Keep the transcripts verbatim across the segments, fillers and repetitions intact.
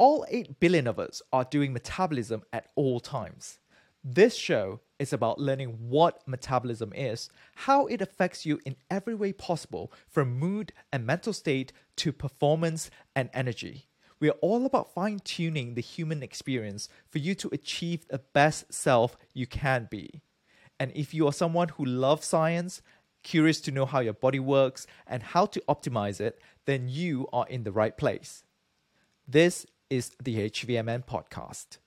All eight billion of us are doing metabolism at all times. This show is about learning what metabolism is, how it affects you in every way possible, from mood and mental state to performance and energy. We are all about fine-tuning the human experience for you to achieve the best self you can be. And if you are someone who loves science, curious to know how your body works and how to optimize it, then you are in the right place. This is the H V M N podcast.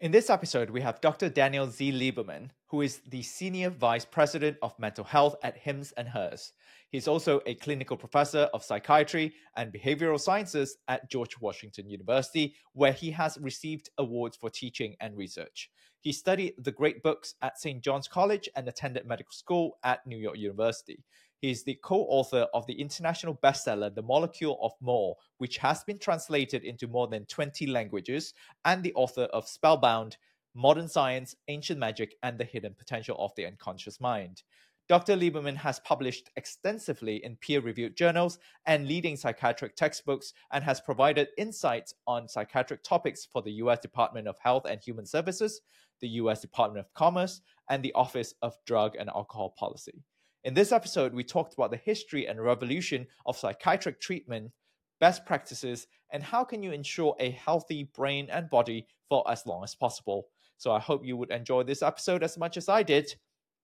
In this episode, we have Doctor Daniel Z. Lieberman, who is the Senior Vice President of Mental Health at Hims and Hers. He's also a clinical professor of psychiatry and behavioral sciences at George Washington University, where he has received awards for teaching and research. He studied the great books at Saint John's College and attended medical school at New York University. He is the co-author of the international bestseller, The Molecule of More, which has been translated into more than twenty languages, and the author of Spellbound, Modern Science, Ancient Magic, and the Hidden Potential of the Unconscious Mind. Doctor Lieberman has published extensively in peer-reviewed journals and leading psychiatric textbooks and has provided insights on psychiatric topics for the U S Department of Health and Human Services, the U S Department of Commerce, and the Office of Drug and Alcohol Policy. In this episode, we talked about the history and revolution of psychiatric treatment, best practices, and how can you ensure a healthy brain and body for as long as possible. So I hope you would enjoy this episode as much as I did.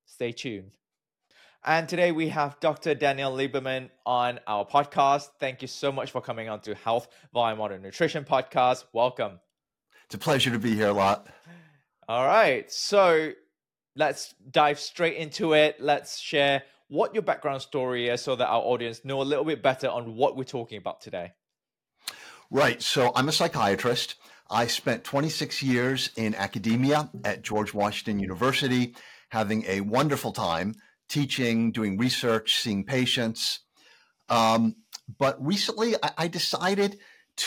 Stay tuned. And today we have Doctor Daniel Lieberman on our podcast. Thank you so much for coming on to Health via Modern Nutrition podcast. Welcome. It's a pleasure to be here, Lot. All right. So let's dive straight into it. Let's share what your background story is so that our audience know a little bit better on what we're talking about today. Right. So I'm a psychiatrist. I spent twenty-six years in academia at George Washington University, having a wonderful time teaching, doing research, seeing patients. Um, but recently, I, I decided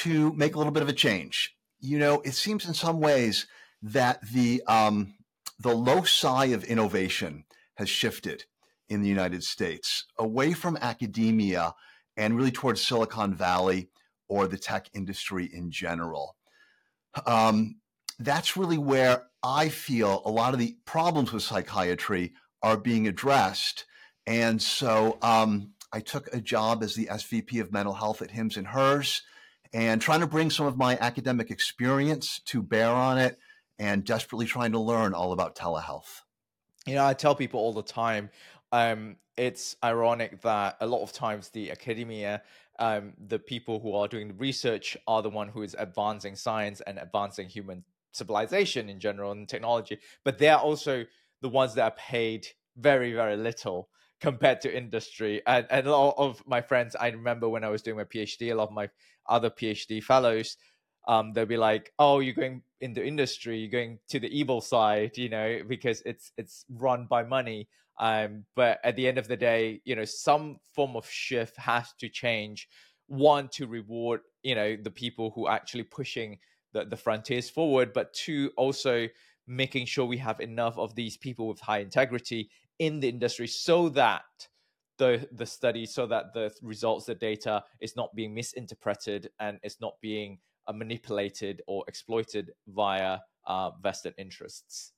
to make a little bit of a change. You know, it seems in some ways that the um, the loci of innovation has shifted in the United States, away from academia and really towards Silicon Valley or the tech industry in general. Um, that's really where I feel a lot of the problems with psychiatry are being addressed. And so um, I took a job as the S V P of mental health at Hims and Hers, and trying to bring some of my academic experience to bear on it, and desperately trying to learn all about telehealth. You know, I tell people all the time, um, it's ironic that a lot of times the academia, um, the people who are doing the research are the one who is advancing science and advancing human civilization in general and technology, but they're also the ones that are paid very, very little compared to industry. And, and a lot of my friends, I remember when I was doing my PhD, a lot of my other PhD fellows, um, they'll be like, oh, you're going into industry, you're going to the evil side, you know, because it's it's run by money. Um, but at the end of the day, you know, some form of shift has to change. One, to reward, you know, the people who are actually pushing the, the frontiers forward, but two, also making sure we have enough of these people with high integrity in the industry so that the the study, so that the results, the data is not being misinterpreted and it's not being uh, manipulated or exploited via uh, vested interests.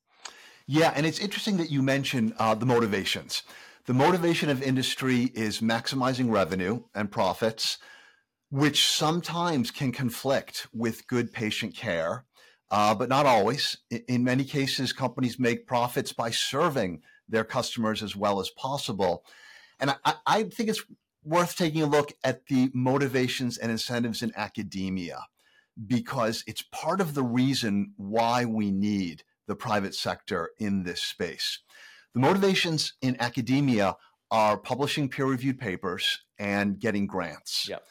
Yeah, and it's interesting that you mention uh, the motivations. The motivation of industry is maximizing revenue and profits, which sometimes can conflict with good patient care. Uh, but not always. In many cases, companies make profits by serving their customers as well as possible. And I, I think it's worth taking a look at the motivations and incentives in academia, because it's part of the reason why we need the private sector in this space. The motivations in academia are publishing peer-reviewed papers and getting grants. Yep.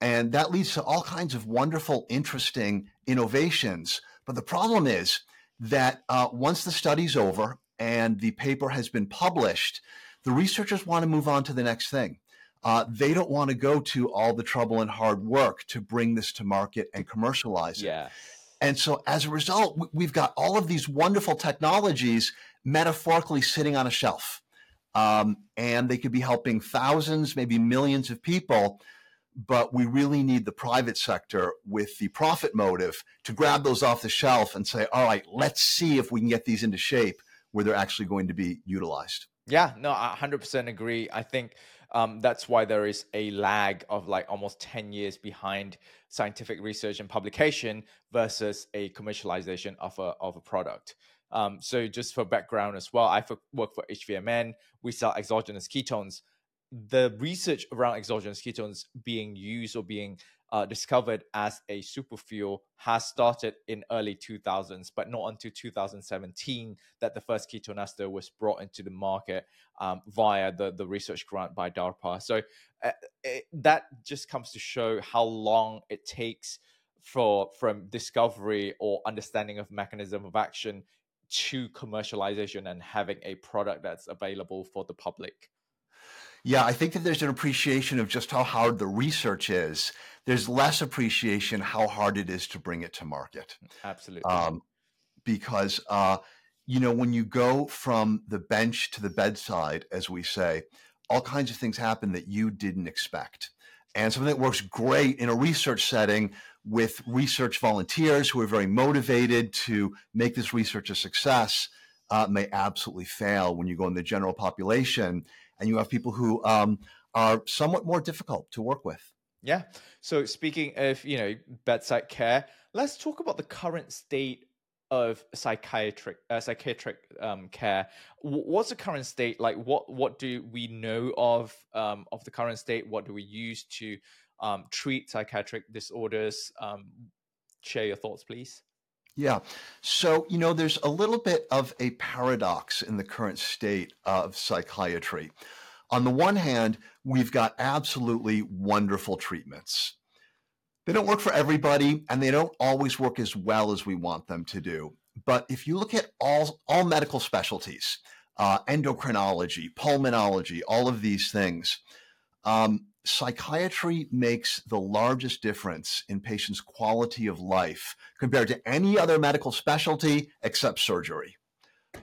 And that leads to all kinds of wonderful, interesting innovations. But the problem is that uh, once the study's over and the paper has been published, the researchers want to move on to the next thing. Uh, they don't want to go to all the trouble and hard work to bring this to market and commercialize it. Yeah. And so as a result, we've got all of these wonderful technologies metaphorically sitting on a shelf. Um, and they could be helping thousands, maybe millions of people, but we really need the private sector with the profit motive to grab those off the shelf and say, all right, let's see if we can get these into shape where they're actually going to be utilized. Yeah, no, I one hundred percent agree. I think um, that's why there is a lag of like almost ten years behind scientific research and publication versus a commercialization of a, of a product. Um, so just for background as well, I work for H V M N. We sell exogenous ketones. The research around exogenous ketones being used or being uh, discovered as a super fuel has started in early two thousands, but not until two thousand seventeen that the first ketone ester was brought into the market um, via the, the research grant by DARPA. So uh, it, that just comes to show how long it takes for from discovery or understanding of mechanism of action to commercialization and having a product that's available for the public. Yeah, I think that there's an appreciation of just how hard the research is. There's less appreciation how hard it is to bring it to market. Absolutely. Um, because, uh, you know, when you go from the bench to the bedside, as we say, all kinds of things happen that you didn't expect. And something that works great in a research setting with research volunteers who are very motivated to make this research a success uh, may absolutely fail when you go in the general population. And you have people who um, are somewhat more difficult to work with. Yeah. So speaking of, you know, bedside care, let's talk about the current state of psychiatric uh, psychiatric um, care. W- what's the current state like? What what do we know of um, of the current state? What do we use to um, treat psychiatric disorders? Um, share your thoughts, please. Yeah. So, you know, there's a little bit of a paradox in the current state of psychiatry. On the one hand, we've got absolutely wonderful treatments. They don't work for everybody, and they don't always work as well as we want them to do. But if you look at all, all medical specialties, uh, endocrinology, pulmonology, all of these things, um, psychiatry makes the largest difference in patients' quality of life compared to any other medical specialty except surgery.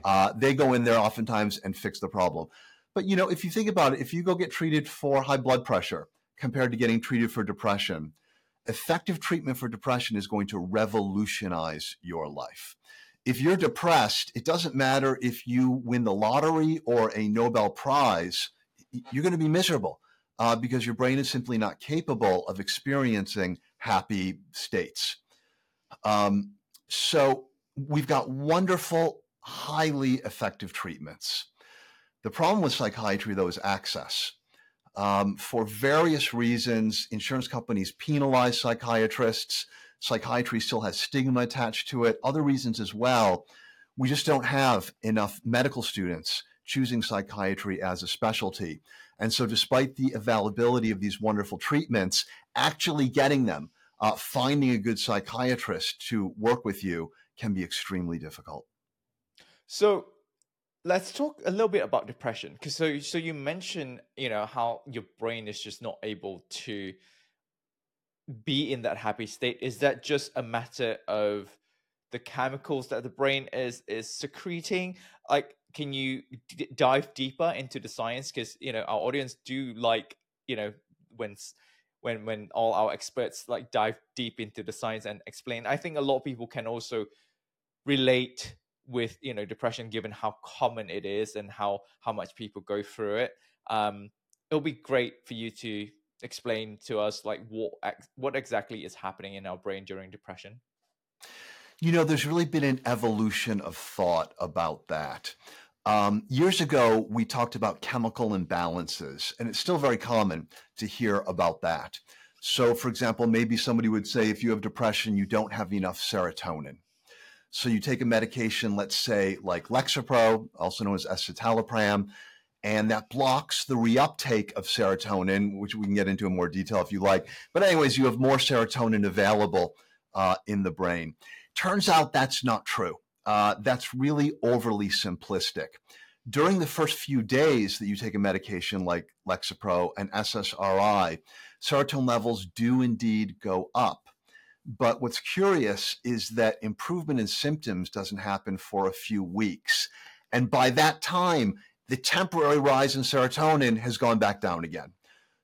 Uh, they go in there oftentimes and fix the problem. But, you know, if you think about it, if you go get treated for high blood pressure compared to getting treated for depression, effective treatment for depression is going to revolutionize your life. If you're depressed, it doesn't matter if you win the lottery or a Nobel Prize, you're going to be miserable. Uh, because your brain is simply not capable of experiencing happy states. Um, so we've got wonderful, highly effective treatments. The problem with psychiatry, though, is access. Um, for various reasons, insurance companies penalize psychiatrists. Psychiatry still has stigma attached to it. Other reasons as well. We just don't have enough medical students choosing psychiatry as a specialty. And so despite the availability of these wonderful treatments, actually getting them, uh, finding a good psychiatrist to work with you can be extremely difficult. So let's talk a little bit about depression. Because so, so you mentioned, you know, how your brain is just not able to be in that happy state. Is that just a matter of the chemicals that the brain is is secreting? Like, can you d- dive deeper into the science? Because, you know, our audience do like, you know, when when when all our experts like dive deep into the science and explain. I think a lot of people can also relate with, you know, depression, given how common it is and how how much people go through it. Um, it'll be great for you to explain to us like what what exactly is happening in our brain during depression. You know, there's really been an evolution of thought about that. Um, years ago, we talked about chemical imbalances, and it's still very common to hear about that. So, for example, maybe somebody would say, if you have depression, you don't have enough serotonin. So you take a medication, let's say like Lexapro, also known as escitalopram, and that blocks the reuptake of serotonin, which we can get into in more detail if you like. But anyways, you have more serotonin available uh, in the brain. Turns out that's not true. Uh, that's really overly simplistic. During the first few days that you take a medication like Lexapro and S S R I, serotonin levels do indeed go up. But what's curious is that improvement in symptoms doesn't happen for a few weeks. And by that time, the temporary rise in serotonin has gone back down again.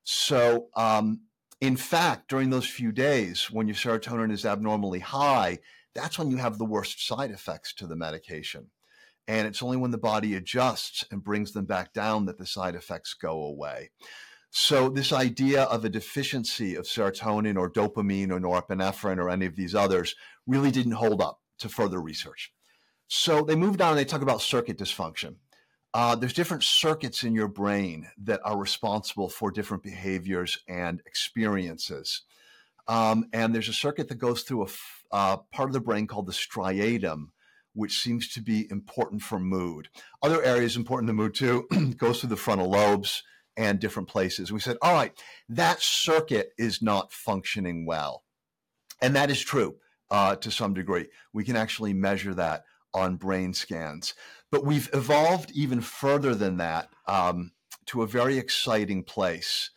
So um, In fact, during those few days when your serotonin is abnormally high, that's when you have the worst side effects to the medication. And it's only when the body adjusts and brings them back down that the side effects go away. So this idea of a deficiency of serotonin or dopamine or norepinephrine or any of these others really didn't hold up to further research. So they moved on and they talk about circuit dysfunction. Uh, there's different circuits in your brain that are responsible for different behaviors and experiences. Um, and there's a circuit that goes through a f- uh, part of the brain called the striatum, which seems to be important for mood. Other areas important to mood too, goes through the frontal lobes and different places. We said, all right, that circuit is not functioning well. And that is true uh, to some degree. We can actually measure that on brain scans. But we've evolved even further than that um, to a very exciting place.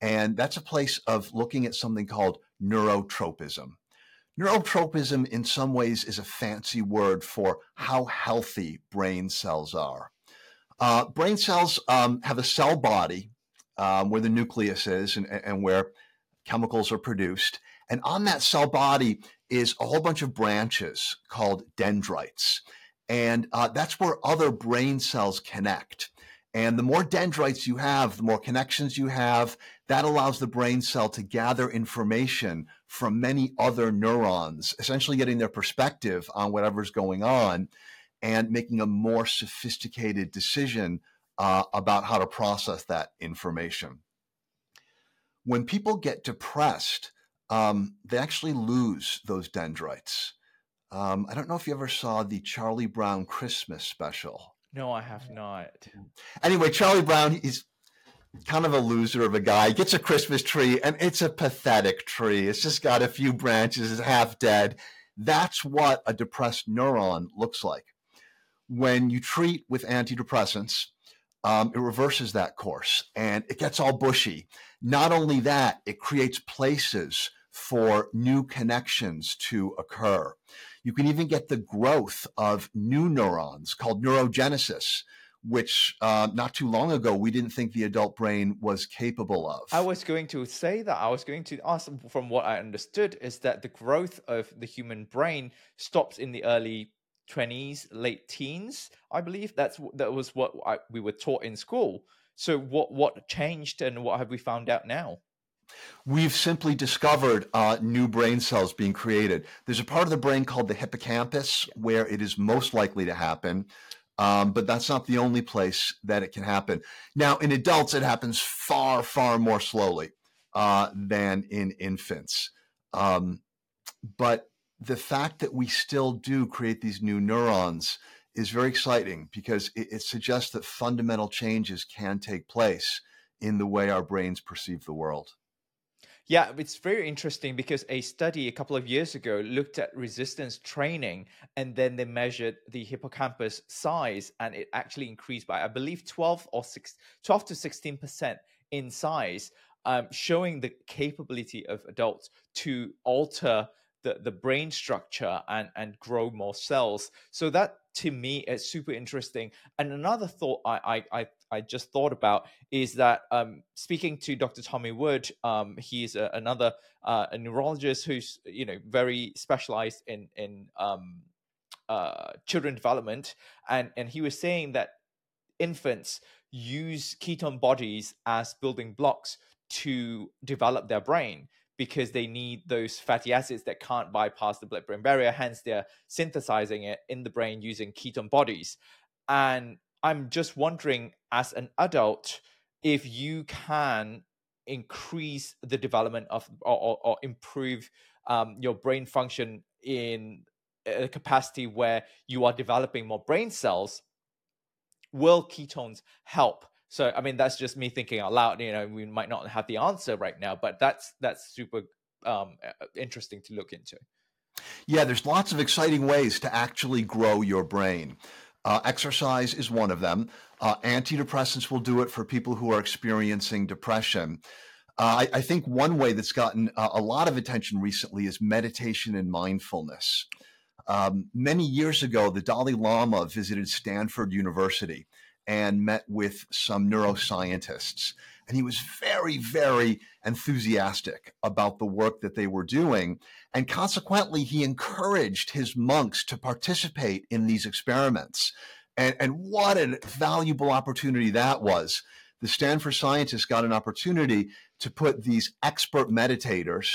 And that's a place of looking at something called neurotropism. Neurotropism in some ways is a fancy word for how healthy brain cells are. Uh, brain cells um, have a cell body um, where the nucleus is and, and where chemicals are produced. And on that cell body is a whole bunch of branches called dendrites. And uh, that's where other brain cells connect. And the more dendrites you have, the more connections you have, that allows the brain cell to gather information from many other neurons, essentially getting their perspective on whatever's going on and making a more sophisticated decision uh, about how to process that information. When people get depressed, um, they actually lose those dendrites. Um, I don't know if you ever saw the Charlie Brown Christmas special. No, I have not. Anyway, Charlie Brown is kind of a loser of a guy. He gets a Christmas tree, and it's a pathetic tree. It's just got a few branches. It's half dead. That's what a depressed neuron looks like. When you treat with antidepressants, um, it reverses that course, and it gets all bushy. Not only that, it creates places for new connections to occur. You can even get the growth of new neurons called neurogenesis, which uh, not too long ago, we didn't think the adult brain was capable of. I was going to say that. I was going to ask, from what I understood, is that the growth of the human brain stops in the early twenties, late teens, I believe. That's That was what I, we were taught in school. So what what changed and what have we found out now? We've simply discovered uh, new brain cells being created. There's a part of the brain called the hippocampus where it is most likely to happen, um, but that's not the only place that it can happen. Now, in adults, it happens far, far more slowly uh, than in infants. Um, but the fact that we still do create these new neurons is very exciting because it, it suggests that fundamental changes can take place in the way our brains perceive the world. Yeah, it's very interesting because a study a couple of years ago looked at resistance training, and then they measured the hippocampus size, and it actually increased by, I believe, twelve or six, twelve to sixteen percent in size, um, showing the capability of adults to alter the, the brain structure and, and grow more cells. So that, to me, is super interesting. And another thought I I, I I just thought about is that um, speaking to Doctor Tommy Wood, um, he's a, another uh, a neurologist who's, you know, very specialized in in um, uh, children development, and and he was saying that infants use ketone bodies as building blocks to develop their brain because they need those fatty acids that can't bypass the blood-brain barrier. Hence, they're synthesizing it in the brain using ketone bodies. And I'm just wondering, as an adult, if you can increase the development of or, or, or improve um, your brain function in a capacity where you are developing more brain cells, will ketones help? So, I mean, that's just me thinking out loud. You know, we might not have the answer right now, but that's that's super um, interesting to look into. Yeah, there's lots of exciting ways to actually grow your brain. Uh, exercise is one of them. Uh, antidepressants will do it for people who are experiencing depression. Uh, I, I think one way that's gotten a, a lot of attention recently is meditation and mindfulness. Um, many years ago, the Dalai Lama visited Stanford University and met with some neuroscientists. And he was very, very enthusiastic about the work that they were doing. And consequently, he encouraged his monks to participate in these experiments. And, and what a valuable opportunity that was. The Stanford scientists got an opportunity to put these expert meditators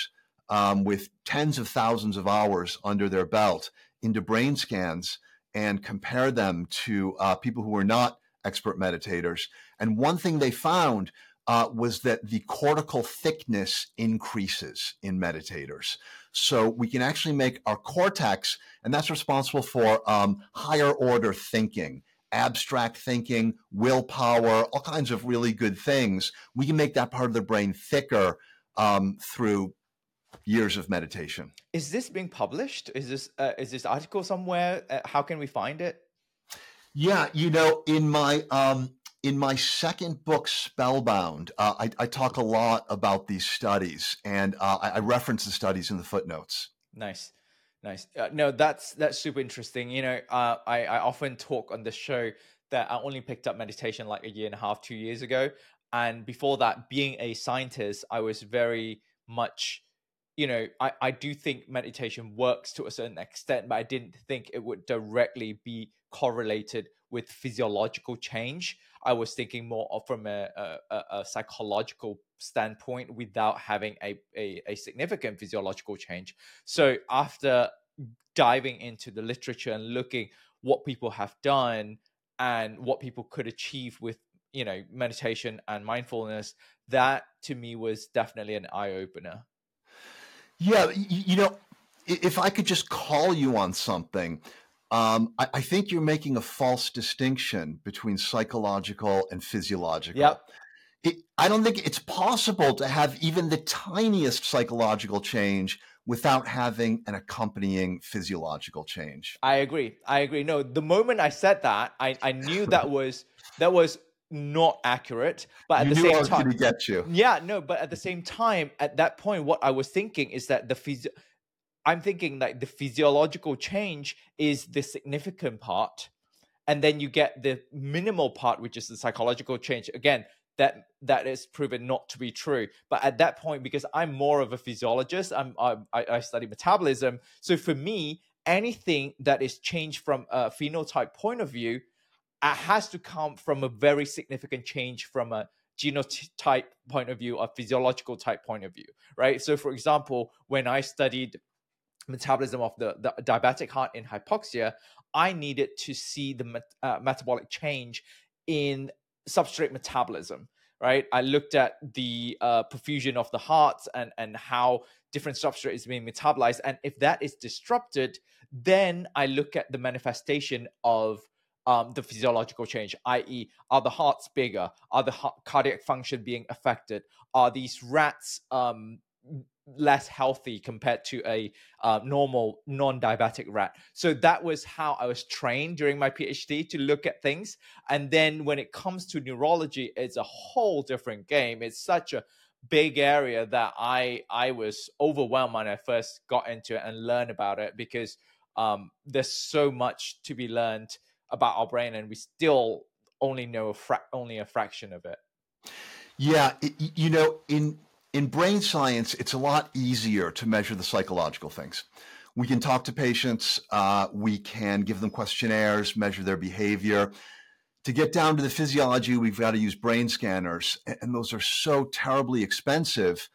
um, with tens of thousands of hours under their belt into brain scans and compare them to uh, people who were not expert meditators. And one thing they found uh, was that the cortical thickness increases in meditators. So we can actually make our cortex, and that's responsible for um, higher order thinking, abstract thinking, willpower, all kinds of really good things. We can make that part of the brain thicker um, through years of meditation. Is this being published? Is this uh, is this article somewhere? Uh, how can we find it? Yeah, you know, in my um, in my second book, Spellbound, uh, I, I talk a lot about these studies, and uh, I, I reference the studies in the footnotes. Nice. Nice. Uh, no, that's that's super interesting. You know, uh, I, I often talk on the show that I only picked up meditation like a year and a half, two years ago. And before that, being a scientist, I was very much, you know, I, I do think meditation works to a certain extent, but I didn't think it would directly be correlated with physiological change. I was thinking more of from a, a, a psychological standpoint without having a, a, a significant physiological change. So after diving into the literature and looking what people have done and what people could achieve with, you know, meditation and mindfulness, that to me was definitely an eye-opener. Yeah, you know, if I could just call you on something, Um, I, I think you're making a false distinction between psychological and physiological. Yep. It, I don't think it's possible to have even the tiniest psychological change without having an accompanying physiological change. I agree. I agree. No, the moment I said that, I, I knew that was that was not accurate. But at you the same time, to get you. Yeah, no. But at the same time, at that point, what I was thinking is that the physio. I'm thinking like the physiological change is the significant part. And then you get the minimal part, which is the psychological change. Again, that that is proven not to be true. But at that point, because I'm more of a physiologist, I'm, I, I study metabolism. So for me, anything that is changed from a phenotype point of view, it has to come from a very significant change from a genotype point of view, a physiological type point of view, right? So for example, when I studied metabolism of the, the diabetic heart in hypoxia, I needed to see the met, uh, metabolic change in substrate metabolism, right? I looked at the uh, perfusion of the heart and, and how different substrate is being metabolized. And if that is disrupted, then I look at the manifestation of um, the physiological change, that is are the hearts bigger? Are the heart cardiac function being affected? Are these rats um, less healthy compared to a uh, normal non-diabetic rat? So that was how I was trained during my PhD to look at things. And then when it comes to neurology, it's a whole different game. It's such a big area that I I was overwhelmed when I first got into it and learned about it, because um, there's so much to be learned about our brain, and we still only know a fra- only a fraction of it. Yeah, it, you know, in In brain science, it's a lot easier to measure the psychological things. We can talk to patients, uh, we can give them questionnaires, measure their behavior. To get down to the physiology, we've got to use brain scanners, and those are so terribly expensive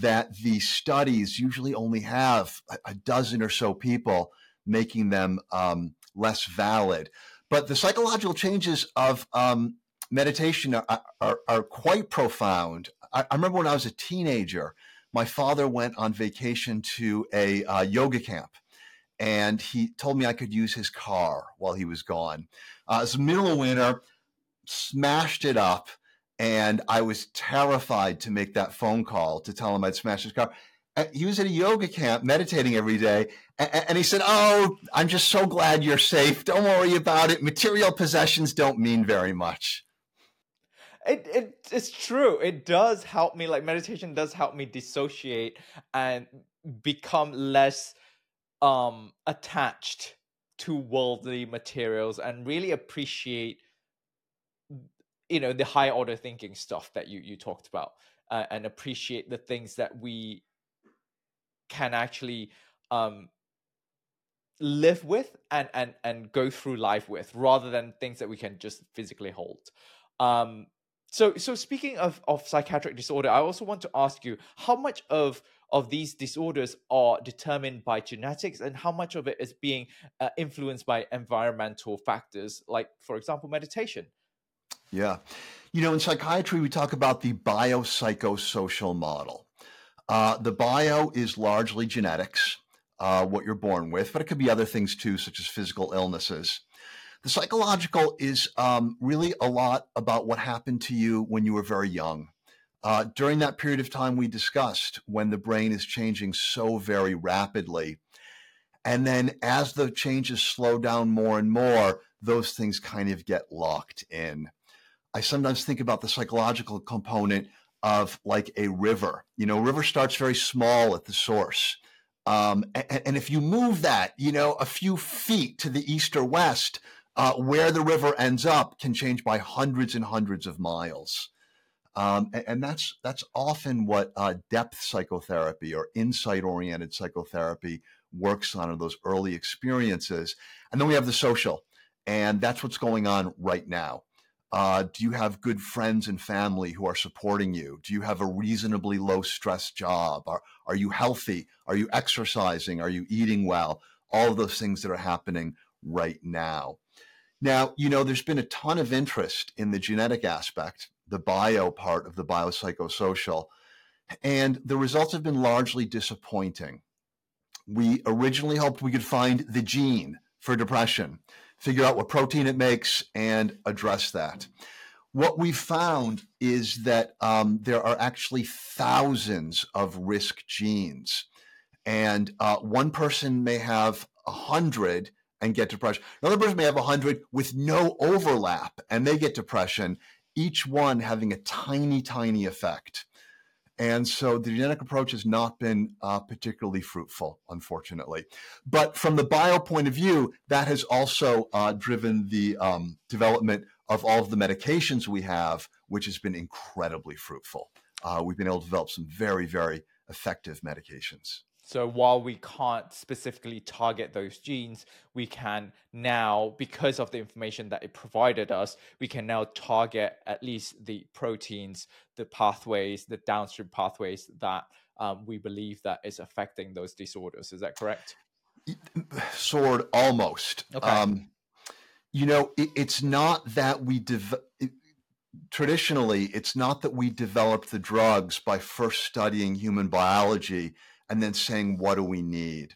that the studies usually only have a dozen or so people, making them um, less valid. But the psychological changes of um, meditation are, are, are quite profound. I remember when I was a teenager, my father went on vacation to a uh, yoga camp, and he told me I could use his car while he was gone. Uh, it was the middle of winter, smashed it up, and I was terrified to make that phone call to tell him I'd smashed his car. He was at a yoga camp meditating every day, and he said, "Oh, I'm just so glad you're safe. Don't worry about it. Material possessions don't mean very much." It, it it's true. It does help me. Like meditation does help me dissociate and become less um, attached to worldly materials, and really appreciate you know, the high order thinking stuff that you, you talked about, uh, and appreciate the things that we can actually um, live with and, and, and go through life with, rather than things that we can just physically hold. Um, so, so speaking of, of psychiatric disorder, I also want to ask you how much of, of these disorders are determined by genetics, and how much of it is being uh, influenced by environmental factors, like, for example, meditation? Yeah. You know, in psychiatry, we talk about the biopsychosocial model. Uh, the bio is largely genetics, uh, what you're born with, but it could be other things too, such as physical illnesses. The psychological is um, really a lot about what happened to you when you were very young. Uh, during that period of time we discussed, when the brain is changing so very rapidly. And then as the changes slow down more and more, those things kind of get locked in. I sometimes think about the psychological component of like a river. You know, a river starts very small at the source. Um, and, and if you move that, you know, a few feet to the east or west, uh, where the river ends up can change by hundreds and hundreds of miles. Um, and, and that's that's often what uh, depth psychotherapy or insight-oriented psychotherapy works on, in those early experiences. And then we have the social, and that's what's going on right now. Uh, do you have good friends and family who are supporting you? Do you have a reasonably low-stress job? Are, are you healthy? Are you exercising? Are you eating well? All of those things that are happening right now. Now, you know, there's been a ton of interest in the genetic aspect, the bio part of the biopsychosocial, and the results have been largely disappointing. We originally hoped we could find the gene for depression, figure out what protein it makes, and address that. What we found is that um, there are actually thousands of risk genes, and uh, one person may have one hundred and get depression. Another person may have one hundred with no overlap, and they get depression, each one having a tiny, tiny effect. And so the genetic approach has not been uh, particularly fruitful, unfortunately. But from the bio point of view, that has also uh, driven the um, development of all of the medications we have, which has been incredibly fruitful. Uh, we've been able to develop some very, very effective medications. So while we can't specifically target those genes, we can now, because of the information that it provided us, we can now target at least the proteins, the pathways, the downstream pathways that um, we believe that is affecting those disorders. Is that correct? Sort almost. Okay. Um, you know, it, it's not that we dev- it, traditionally, it's not that we developed the drugs by first studying human biology and then saying, what do we need?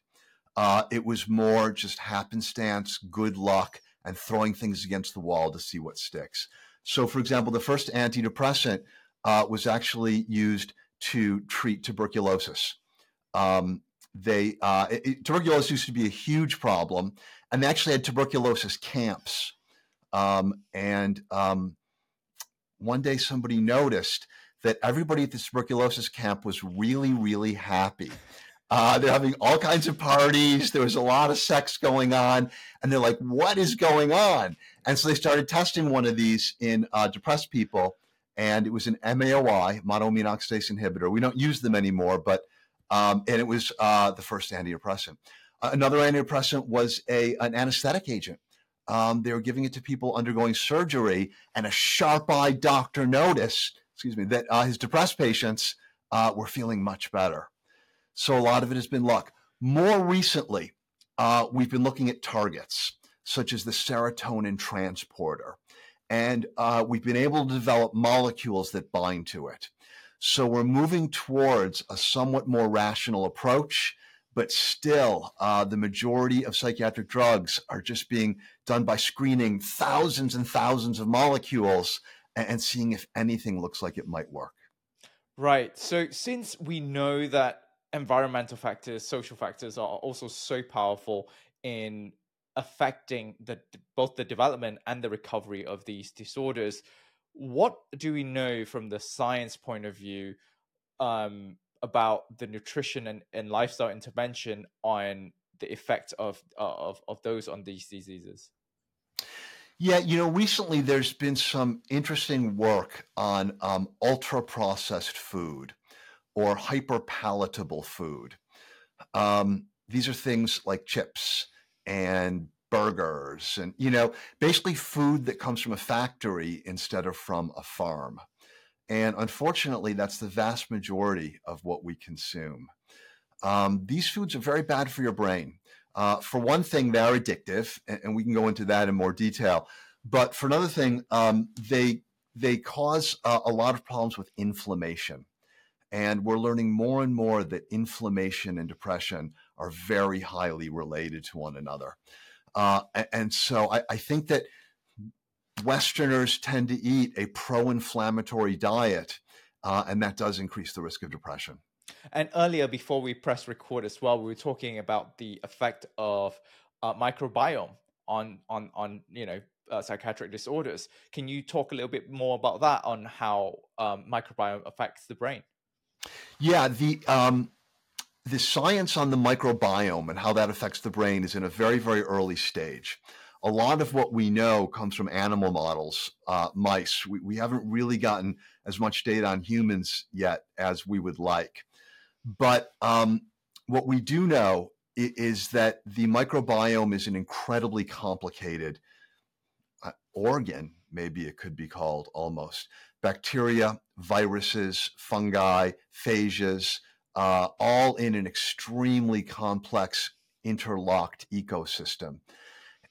Uh, it was more just happenstance, good luck, and throwing things against the wall to see what sticks. So, for example, the first antidepressant uh, was actually used to treat tuberculosis. Um, they uh, it, it, tuberculosis used to be a huge problem, and they actually had tuberculosis camps. Um, and um, one day somebody noticed that everybody at the tuberculosis camp was really, really happy. Uh, they're having all kinds of parties. There was a lot of sex going on. And they're like, what is going on? And so they started testing one of these in uh, depressed people. And it was an M A O I, monoamine oxidase inhibitor. We don't use them anymore, but um, and it was uh, the first antidepressant. Uh, another antidepressant was a an anesthetic agent. Um, they were giving it to people undergoing surgery, and a sharp-eyed doctor noticed excuse me, that uh, his depressed patients uh, were feeling much better. So a lot of it has been luck. More recently, uh, we've been looking at targets, such as the serotonin transporter. And uh, we've been able to develop molecules that bind to it. So we're moving towards a somewhat more rational approach, but still uh, the majority of psychiatric drugs are just being done by screening thousands and thousands of molecules and seeing if anything looks like it might work. Right. So since we know that environmental factors, social factors are also so powerful in affecting the, both the development and the recovery of these disorders, what do we know from the science point of view um, about the nutrition and, and lifestyle intervention on the effect of, of, of those on these diseases? Yeah, you know, recently there's been some interesting work on um, ultra-processed food or hyper-palatable food. Um, these are things like chips and burgers and, you know, basically food that comes from a factory instead of from a farm. And unfortunately, that's the vast majority of what we consume. Um, these foods are very bad for your brain. Uh, for one thing, they're addictive, and, and we can go into that in more detail. But for another thing, um, they they cause uh, a lot of problems with inflammation. And we're learning more and more that inflammation and depression are very highly related to one another. Uh, and, and so I, I think that Westerners tend to eat a pro-inflammatory diet, uh, and that does increase the risk of depression. And earlier, before we press record as well, we were talking about the effect of uh, microbiome on on on you know uh, psychiatric disorders. Can you talk a little bit more about that, on how um, microbiome affects the brain? Yeah, the um, the science on the microbiome and how that affects the brain is in a very very early stage. A lot of what we know comes from animal models, uh, mice. We, we haven't really gotten as much data on humans yet as we would like. But um, what we do know is, is that the microbiome is an incredibly complicated uh, organ, maybe it could be called almost. Bacteria, viruses, fungi, phages, uh, all in an extremely complex interlocked ecosystem.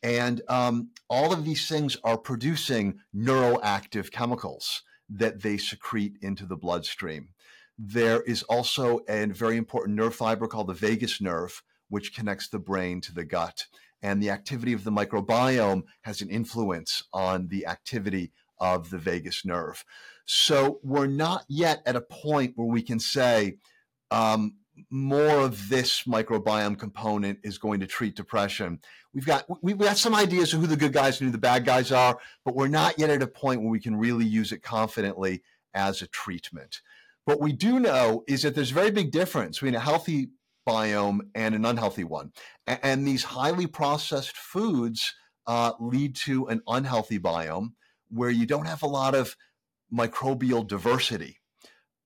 And um, all of these things are producing neuroactive chemicals that they secrete into the bloodstream. There is also a very important nerve fiber called the vagus nerve, which connects the brain to the gut. And the activity of the microbiome has an influence on the activity of the vagus nerve. So we're not yet at a point where we can say um, more of this microbiome component is going to treat depression. We've got we've got some ideas of who the good guys and who the bad guys are, but we're not yet at a point where we can really use it confidently as a treatment. What we do know is that there's a very big difference between a healthy biome and an unhealthy one. And these highly processed foods uh, lead to an unhealthy biome where you don't have a lot of microbial diversity,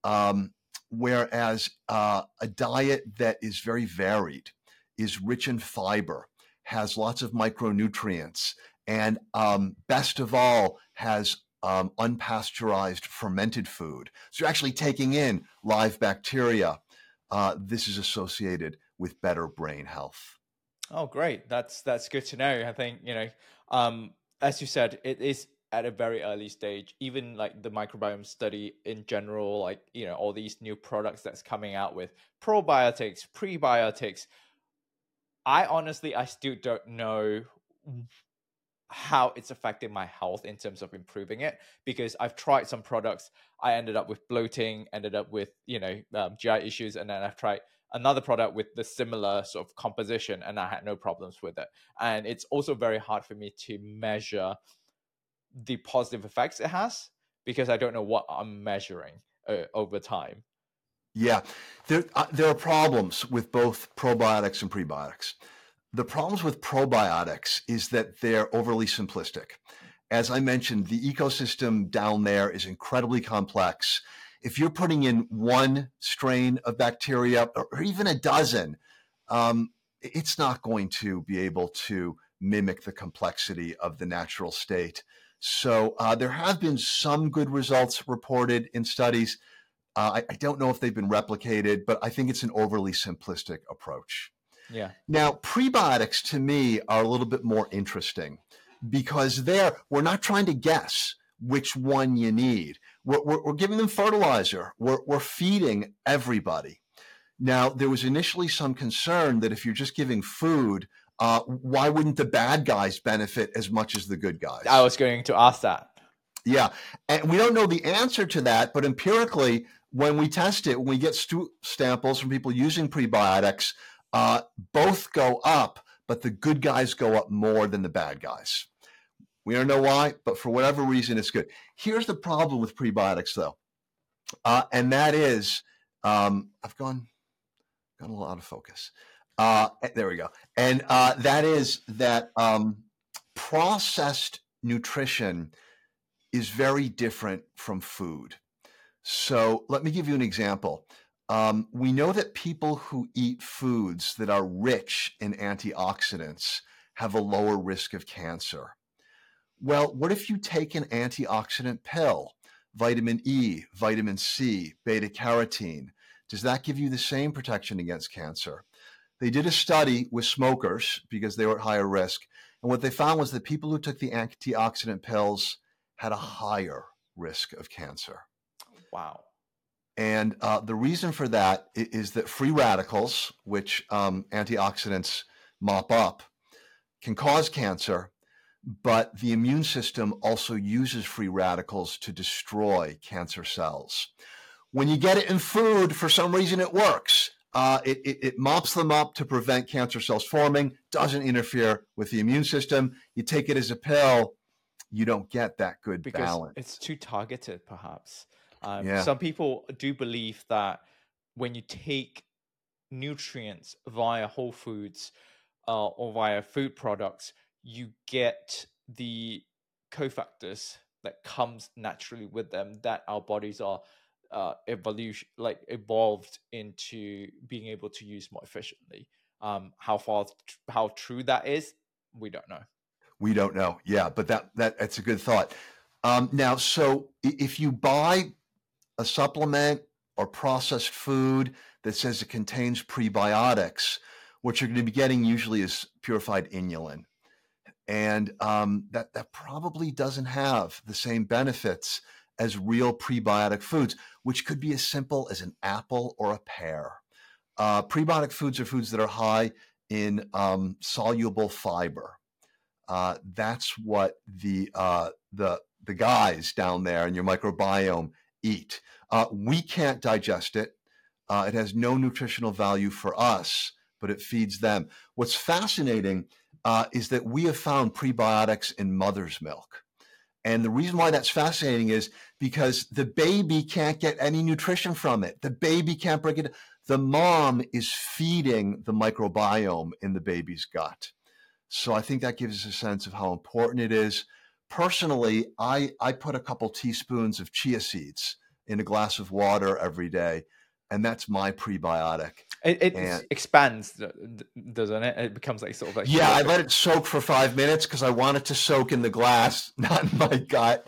um, whereas uh, a diet that is very varied, is rich in fiber, has lots of micronutrients, and um, best of all, has Um, unpasteurized fermented food. So you're actually taking in live bacteria. Uh, this is associated with better brain health. Oh, great. That's that's good to know. I think, you know, um, as you said, it is at a very early stage, even like the microbiome study in general, like, you know, all these new products that's coming out with probiotics, prebiotics. I honestly, I still don't know how it's affected my health in terms of improving it, because I've tried some products. I ended up with bloating, ended up with, you know, um, G I issues. And then I've tried another product with the similar sort of composition and I had no problems with it. And it's also very hard for me to measure the positive effects it has, because I don't know what I'm measuring uh, over time. Yeah, there, uh, there are problems with both probiotics and prebiotics. The problems with probiotics is that they're overly simplistic. As I mentioned, the ecosystem down there is incredibly complex. If you're putting in one strain of bacteria or even a dozen, um, it's not going to be able to mimic the complexity of the natural state. So uh, there have been some good results reported in studies. Uh, I, I don't know if they've been replicated, but I think it's an overly simplistic approach. Yeah. Now, prebiotics to me are a little bit more interesting, because there we're not trying to guess which one you need. We're, we're, we're giving them fertilizer. We're, we're feeding everybody. Now, there was initially some concern that if you're just giving food, uh, why wouldn't the bad guys benefit as much as the good guys? I was going to ask that. Yeah. And we don't know the answer to that, but empirically, when we test it, when we get stu- samples from people using prebiotics, Uh, both go up, but the good guys go up more than the bad guys. We don't know why, but for whatever reason, it's good. Here's the problem with prebiotics, though, uh, and that is um, I've gone, gone a little out of focus. Uh, there we go. And uh, that is that um, processed nutrition is very different from food. So let me give you an example. Um, we know that people who eat foods that are rich in antioxidants have a lower risk of cancer. Well, what if you take an antioxidant pill, vitamin E, vitamin C, beta carotene? Does that give you the same protection against cancer? They did a study with smokers because they were at higher risk. And what they found was that people who took the antioxidant pills had a higher risk of cancer. Wow. And uh, the reason for that is that free radicals, which um, antioxidants mop up, can cause cancer, but the immune system also uses free radicals to destroy cancer cells. When you get it in food, for some reason it works. Uh, it, it, it mops them up to prevent cancer cells forming, doesn't interfere with the immune system. You take it as a pill, you don't get that good because balance. It's too targeted, perhaps. Um, yeah. Some people do believe that when you take nutrients via whole foods uh, or via food products, you get the cofactors that comes naturally with them that our bodies are uh, evolution, like evolved into being able to use more efficiently. Um, how far, how true that is, we don't know. We don't know. Yeah, but that, that that's a good thought. Um, now, so if you buy a supplement or processed food that says it contains prebiotics, what you're going to be getting usually is purified inulin. And um, that, that probably doesn't have the same benefits as real prebiotic foods, which could be as simple as an apple or a pear. Uh, prebiotic foods are foods that are high in um, soluble fiber. Uh, that's what the, uh, the, the guys down there in your microbiome eat. Uh, we can't digest it. Uh, it has no nutritional value for us, but it feeds them. What's fascinating Uh, is that we have found prebiotics in mother's milk. And the reason why that's fascinating is because the baby can't get any nutrition from it. The baby can't break it. The mom is feeding the microbiome in the baby's gut. So I think that gives us a sense of how important it is. Personally, I, I put a couple teaspoons of chia seeds in a glass of water every day, and that's my prebiotic. It, it and, expands, doesn't it? It becomes like sort of like... Yeah, I let it soak for five minutes because I want it to soak in the glass, not in my gut.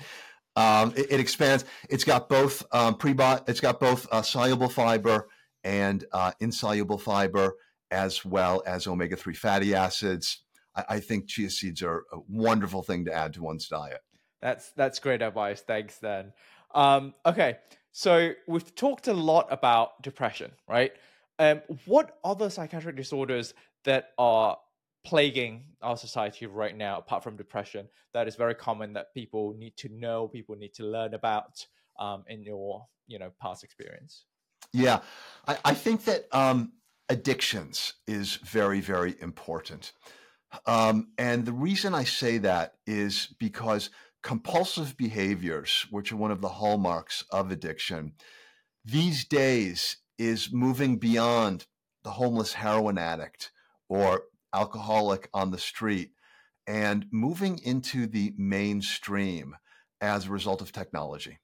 Um, it, it expands. It's got both um, prebiot. It's got both uh, soluble fiber and uh, insoluble fiber, as well as omega three fatty acids. I, I think chia seeds are a wonderful thing to add to one's diet. That's that's great advice. Thanks, then. Um, okay, so we've talked a lot about depression, right? Um, what other psychiatric disorders that are plaguing our society right now, apart from depression, that is very common that people need to know, people need to learn about um, in your, you know, past experience? Yeah, I, I think that um, addictions is very, very important. Um, and the reason I say that is because compulsive behaviors, which are one of the hallmarks of addiction, these days is moving beyond the homeless heroin addict or alcoholic on the street and moving into the mainstream as a result of technology.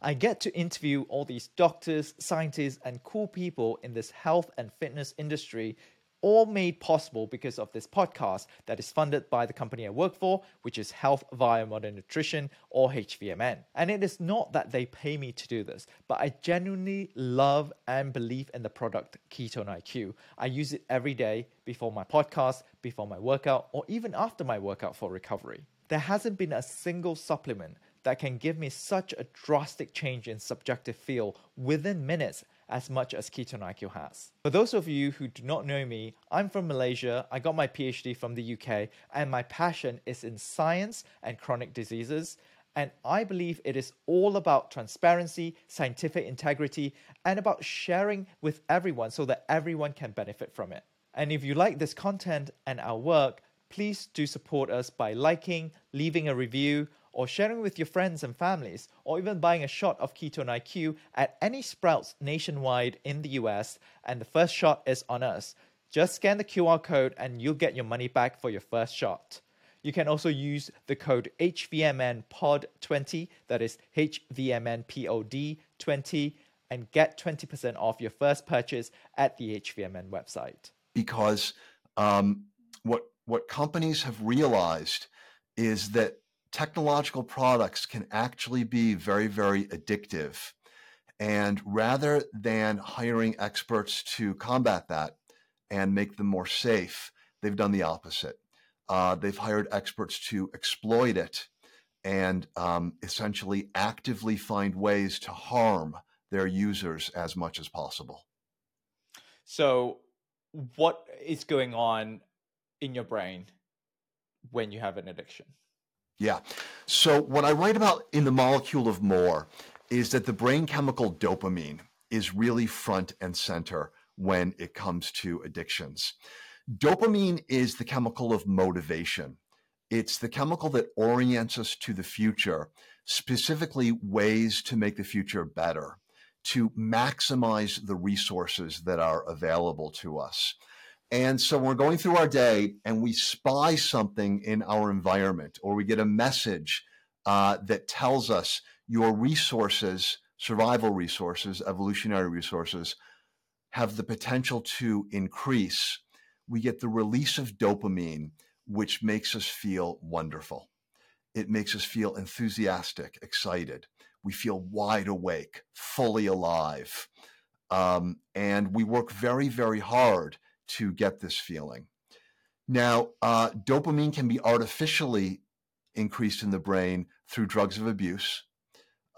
I get to interview all these doctors, scientists, and cool people in this health and fitness industry, all made possible because of this podcast that is funded by the company I work for, which is Health via Modern Nutrition, or H V M N. And it is not that they pay me to do this, but I genuinely love and believe in the product Ketone I Q. I use it every day before my podcast, before my workout, or even after my workout for recovery. There hasn't been a single supplement that can give me such a drastic change in subjective feel within minutes as much as Ketone I Q has. For those of you who do not know me, I'm from Malaysia, I got my PhD from the U K, and my passion is in science and chronic diseases, and I believe it is all about transparency, scientific integrity, and about sharing with everyone so that everyone can benefit from it. And if you like this content and our work, please do support us by liking, leaving a review, or sharing with your friends and families, or even buying a shot of Ketone I Q at any Sprouts nationwide in the U S, and the first shot is on us. Just scan the Q R code and you'll get your money back for your first shot. You can also use the code H V M N P O D twenty, that is H V M N P O D twenty, and get twenty percent off your first purchase at the H V M N website. Because um, what what companies have realized is that technological products can actually be very, very addictive. And rather than hiring experts to combat that and make them more safe, they've done the opposite. Uh, they've hired experts to exploit it and um, essentially actively find ways to harm their users as much as possible. So what is going on in your brain when you have an addiction? Yeah. So what I write about in The Molecule of More is that the brain chemical dopamine is really front and center when it comes to addictions. Dopamine is the chemical of motivation. It's the chemical that orients us to the future, specifically ways to make the future better, to maximize the resources that are available to us. And so we're going through our day and we spy something in our environment, or we get a message uh, that tells us your resources, survival resources, evolutionary resources, have the potential to increase. We get the release of dopamine, which makes us feel wonderful. It makes us feel enthusiastic, excited. We feel wide awake, fully alive. Um, and we work very, very hard to get this feeling. Now, uh, dopamine can be artificially increased in the brain through drugs of abuse.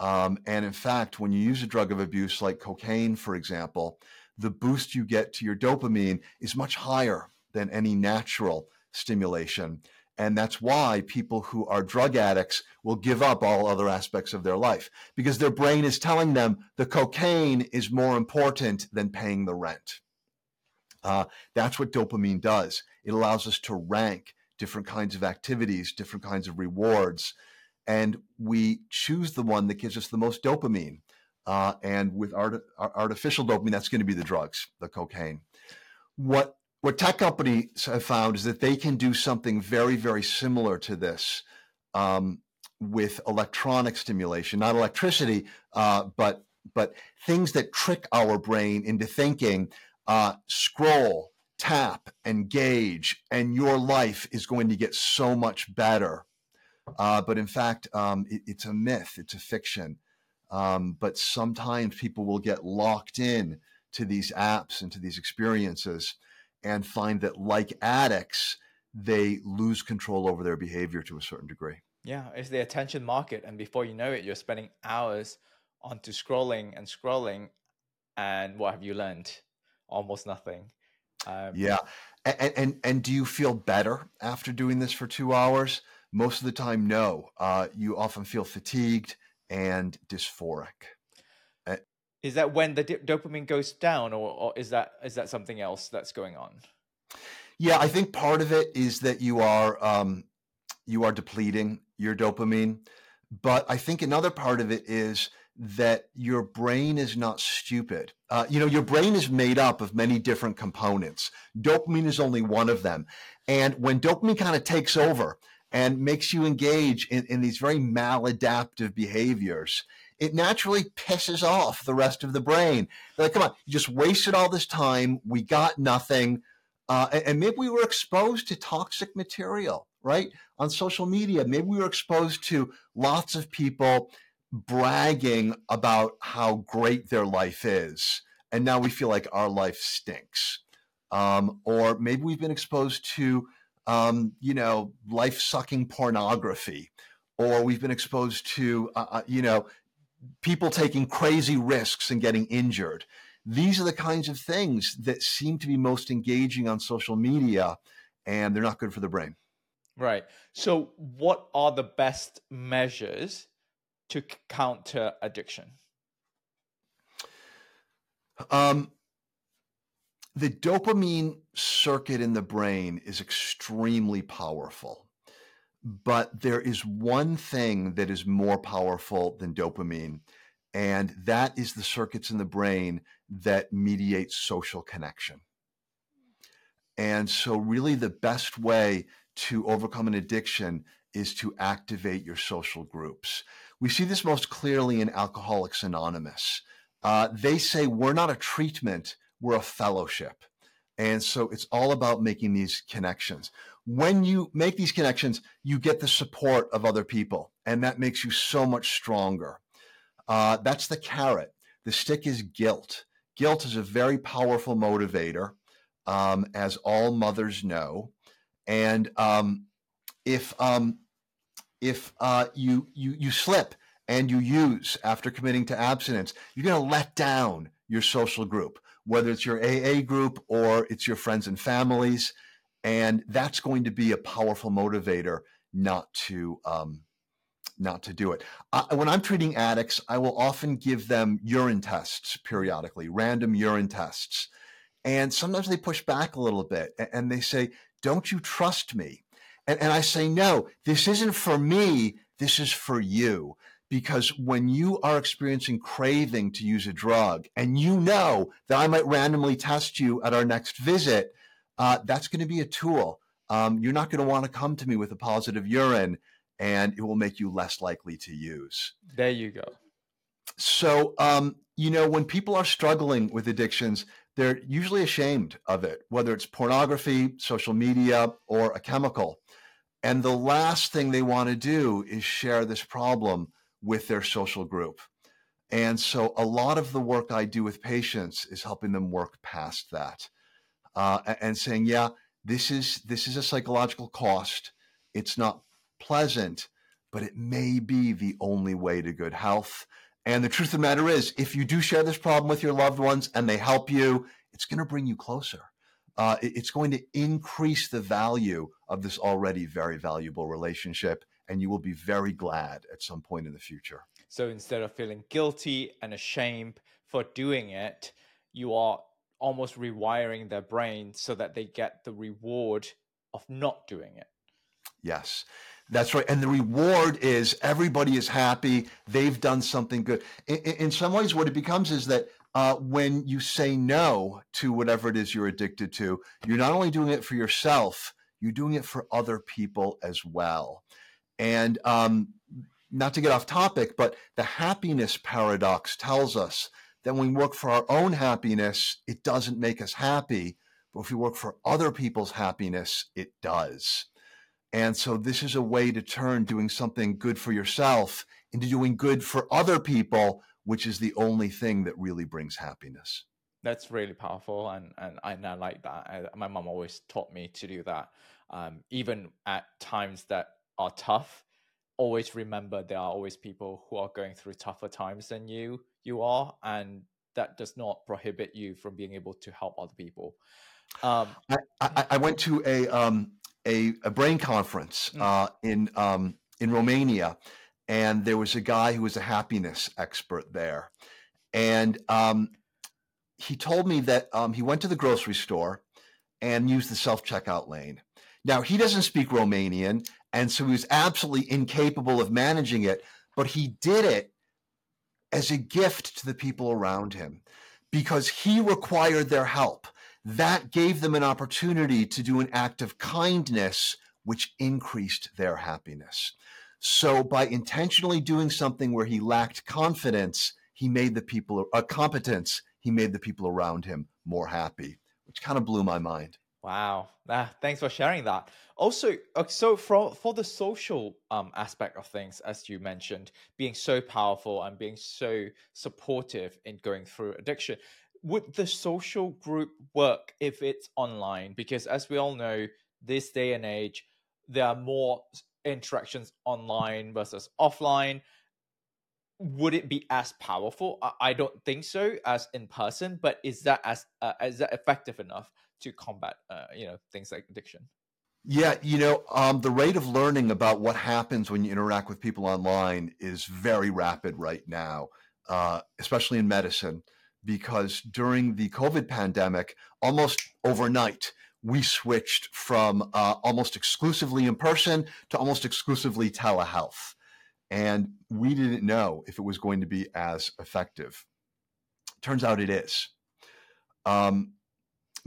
Um, and in fact, when you use a drug of abuse like cocaine, for example, the boost you get to your dopamine is much higher than any natural stimulation. And that's why people who are drug addicts will give up all other aspects of their life, because their brain is telling them the cocaine is more important than paying the rent. Uh, that's what dopamine does. It allows us to rank different kinds of activities, different kinds of rewards, and we choose the one that gives us the most dopamine. Uh, and with art- artificial dopamine, that's going to be the drugs, the cocaine. What what tech companies have found is that they can do something very, very similar to this um, with electronic stimulation, not electricity, uh, but but things that trick our brain into thinking. Uh, scroll, tap, engage, and your life is going to get so much better. Uh, but in fact, um, it, it's a myth. It's a fiction. Um, but sometimes people will get locked in to these apps and to these experiences and find that, like addicts, they lose control over their behavior to a certain degree. Yeah, it's the attention market. And before you know it, you're spending hours onto scrolling and scrolling. And what have you learned? Almost nothing. Um, yeah. And, and, and do you feel better after doing this for two hours? Most of the time, no. Uh, you often feel fatigued and dysphoric. Uh, is that when the d- dopamine goes down, or, or is that is that something else that's going on? Yeah, I think part of it is that you are um, you are depleting your dopamine. But I think another part of it is that your brain is not stupid. Uh, you know, your brain is made up of many different components. Dopamine is only one of them. And when dopamine kind of takes over and makes you engage in, in these very maladaptive behaviors, it naturally pisses off the rest of the brain. They're like, come on, you just wasted all this time. We got nothing. Uh, and, and maybe we were exposed to toxic material, right? On social media, maybe we were exposed to lots of people bragging about how great their life is. And now we feel like our life stinks. Um, or maybe we've been exposed to, um, you know, life-sucking pornography, or we've been exposed to, uh, you know, people taking crazy risks and getting injured. These are the kinds of things that seem to be most engaging on social media, and they're not good for the brain. Right. So what are the best measures to counter addiction? Um, the dopamine circuit in the brain is extremely powerful, but there is one thing that is more powerful than dopamine, and that is the circuits in the brain that mediate social connection. And so really the best way to overcome an addiction is to activate your social groups. We see this most clearly in Alcoholics Anonymous. Uh, they say, we're not a treatment, we're a fellowship. And so it's all about making these connections. When you make these connections, you get the support of other people, and that makes you so much stronger. Uh, that's the carrot. The stick is guilt. Guilt is a very powerful motivator, um, as all mothers know. And um, if um, if uh, you you you slip and you use after committing to abstinence, you're going to let down your social group, whether it's your A A group or it's your friends and families, and that's going to be a powerful motivator not to um, not to do it. I, when I'm treating addicts, I will often give them urine tests periodically, random urine tests, and sometimes they push back a little bit and, and they say, "Don't you trust me?" And, and I say, "No, this isn't for me. This is for you." Because when you are experiencing craving to use a drug, and you know that I might randomly test you at our next visit, uh, that's going to be a tool. Um, you're not going to want to come to me with a positive urine, and it will make you less likely to use. There you go. So, um, you know, when people are struggling with addictions, they're usually ashamed of it, whether it's pornography, social media, or a chemical. And the last thing they want to do is share this problem with their social group. And so a lot of the work I do with patients is helping them work past that uh, and saying, yeah, this is this is a psychological cost. It's not pleasant, but it may be the only way to good health. And the truth of the matter is, if you do share this problem with your loved ones and they help you, it's going to bring you closer. Uh, it's going to increase the value of this already very valuable relationship, and you will be very glad at some point in the future. So instead of feeling guilty and ashamed for doing it, you are almost rewiring their brain so that they get the reward of not doing it. Yes, that's right. And the reward is everybody is happy. They've done something good. In, in some ways, what it becomes is that uh, when you say no to whatever it is you're addicted to, you're not only doing it for yourself, you're doing it for other people as well. And um, not to get off topic, but the happiness paradox tells us that when we work for our own happiness, it doesn't make us happy. But if we work for other people's happiness, it does. And so this is a way to turn doing something good for yourself into doing good for other people, which is the only thing that really brings happiness. That's really powerful. And, and, and I like that. I, my mom always taught me to do that. Um, even at times that are tough, always remember there are always people who are going through tougher times than you you are, and that does not prohibit you from being able to help other people. um i i, I went to a um a, a brain conference uh in um in Romania, and there was a guy who was a happiness expert there, and um he told me that um he went to the grocery store and used the self-checkout lane. Now, he doesn't speak Romanian, and so he was absolutely incapable of managing it, but he did it as a gift to the people around him because he required their help. That gave them an opportunity to do an act of kindness, which increased their happiness. So by intentionally doing something where he lacked confidence, he made the people, uh, competence, he made the people around him more happy, which kind of blew my mind. Wow. Ah, thanks for sharing that. Also, so for, for the social um, aspect of things, as you mentioned, being so powerful and being so supportive in going through addiction, would the social group work if it's online? Because as we all know, this day and age, there are more interactions online versus offline. Would it be as powerful? I don't think so, as in person, but is that as uh, is that effective enough to combat, uh, you know, things like addiction? Yeah, you know, um, the rate of learning about what happens when you interact with people online is very rapid right now, uh, especially in medicine, because during the COVID pandemic, almost overnight, we switched from uh, almost exclusively in person to almost exclusively telehealth. And we didn't know if it was going to be as effective. Turns out it is. Um,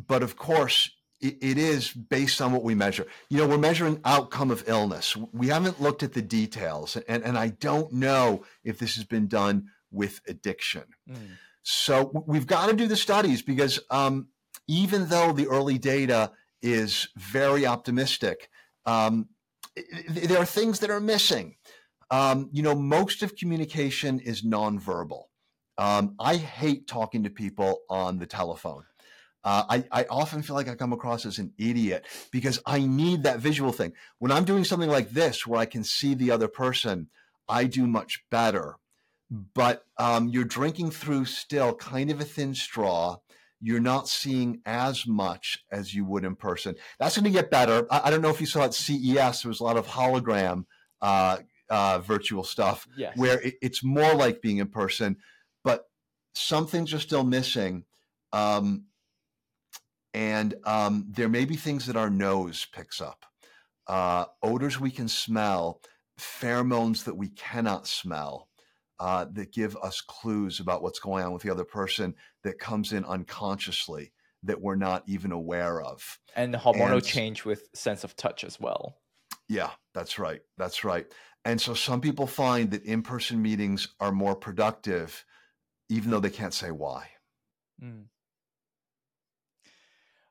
But of course, it, it is based on what we measure. You know, we're measuring outcome of illness. We haven't looked at the details, and, and I don't know if this has been done with addiction. Mm. So we've got to do the studies because um, even though the early data is very optimistic, um, there are things that are missing. Um, you know, most of communication is nonverbal. Um, I hate talking to people on the telephone. Uh, I, I often feel like I come across as an idiot because I need that visual thing. When I'm doing something like this where I can see the other person, I do much better. But um, you're drinking through still kind of a thin straw. You're not seeing as much as you would in person. That's going to get better. I, I don't know if you saw at C E S, there was a lot of hologram uh, uh, virtual stuff. Yes. Where it, it's more like being in person, but some things are still missing. Um, and um, there may be things that our nose picks up. Uh, odors we can smell, pheromones that we cannot smell. Uh, that give us clues about what's going on with the other person that comes in unconsciously that we're not even aware of. And the hormonal and, change with sense of touch as well. Yeah, that's right. That's right. And so some people find that in-person meetings are more productive, even though they can't say why. Mm.